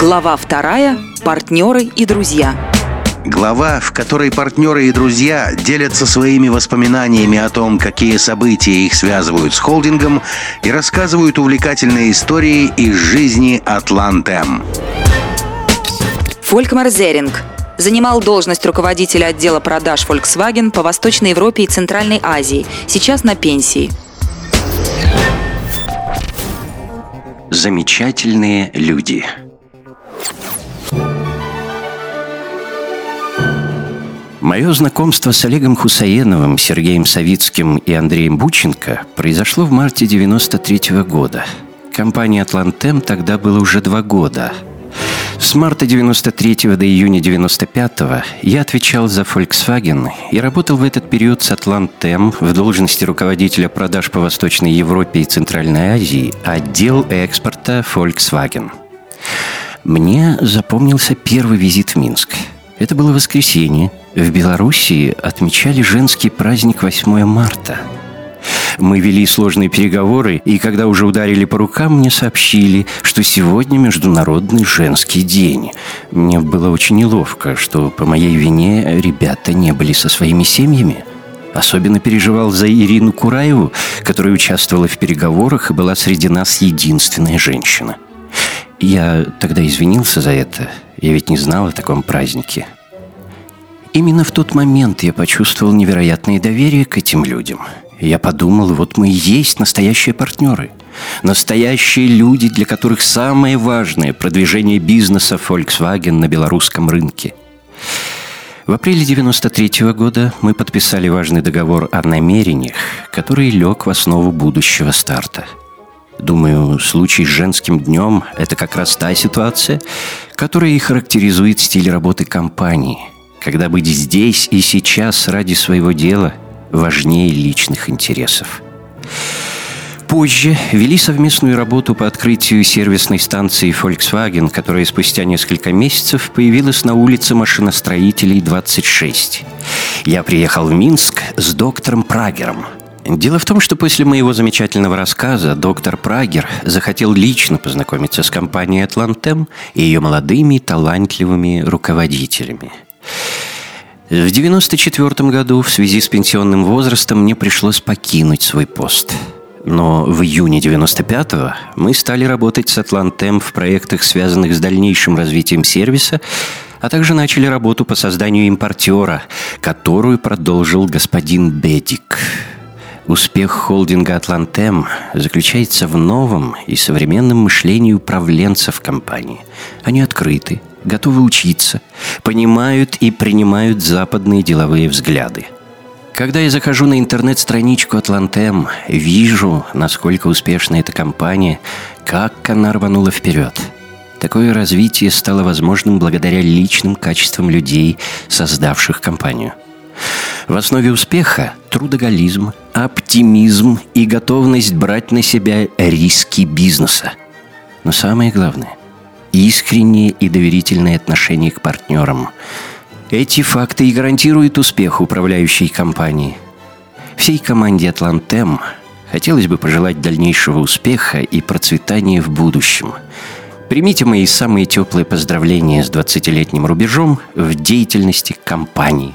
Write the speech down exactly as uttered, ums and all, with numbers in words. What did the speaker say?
Глава вторая. Партнеры и друзья. Глава, в которой партнеры и друзья делятся своими воспоминаниями о том, какие события их связывают с холдингом, и рассказывают увлекательные истории из жизни «Атлант-М». Фолькмар Зеринг занимал должность руководителя отдела продаж Volkswagen по Восточной Европе и Центральной Азии. Сейчас на пенсии. Замечательные люди. Мое знакомство с Олегом Хусаеновым, Сергеем Савицким и Андреем Бученко произошло в марте девяносто третьего года. Компании «Атлант-М» тогда было уже два года. С марта девяносто третьего до июня девяносто пятого я отвечал за Volkswagen и работал в этот период с «Атлант-М» в должности руководителя продаж по Восточной Европе и Центральной Азии, отдел экспорта Volkswagen. Мне запомнился первый визит в Минск. Это было воскресенье. В Белоруссии отмечали женский праздник восьмое марта. Мы вели сложные переговоры, и когда уже ударили по рукам, мне сообщили, что сегодня Международный женский день. Мне было очень неловко, что по моей вине ребята не были со своими семьями. Особенно переживал за Ирину Кураеву, которая участвовала в переговорах и была среди нас единственная женщина. Я тогда извинился за это. Я ведь не знал о таком празднике. Именно в тот момент я почувствовал невероятное доверие к этим людям. Я подумал, вот мы и есть настоящие партнеры. Настоящие люди, для которых самое важное – продвижение бизнеса Volkswagen на белорусском рынке. В апреле девяносто третьего года мы подписали важный договор о намерениях, который лег в основу будущего старта. Думаю, случай с женским днем – это как раз та ситуация, которая и характеризует стиль работы компании, когда быть здесь и сейчас ради своего дела важнее личных интересов. Позже вели совместную работу по открытию сервисной станции Volkswagen, которая спустя несколько месяцев появилась на улице Машиностроителей двадцать шесть. Я приехал в Минск с доктором Прагером. Дело в том, что после моего замечательного рассказа доктор Прагер захотел лично познакомиться с компанией «Атлант-М» и ее молодыми талантливыми руководителями. В девяносто четвёртом году в связи с пенсионным возрастом мне пришлось покинуть свой пост. Но в июне девяносто пятого мы стали работать с «Атлант-М» в проектах, связанных с дальнейшим развитием сервиса, а также начали работу по созданию импортера, которую продолжил господин Бедик. Успех холдинга «Атлант-М» заключается в новом и современном мышлении управленцев компании. Они открыты, готовы учиться, понимают и принимают западные деловые взгляды. Когда я захожу на интернет-страничку «Атлант-М», вижу, насколько успешна эта компания, как она рванула вперед. Такое развитие стало возможным благодаря личным качествам людей, создавших компанию. В основе успеха – трудоголизм, оптимизм и готовность брать на себя риски бизнеса. Но самое главное – искреннее и доверительное отношение к партнерам. Эти факты и гарантируют успех управляющей компании. Всей команде «Атлант-М» хотелось бы пожелать дальнейшего успеха и процветания в будущем. Примите мои самые теплые поздравления с двадцатилетним рубежом в деятельности компании.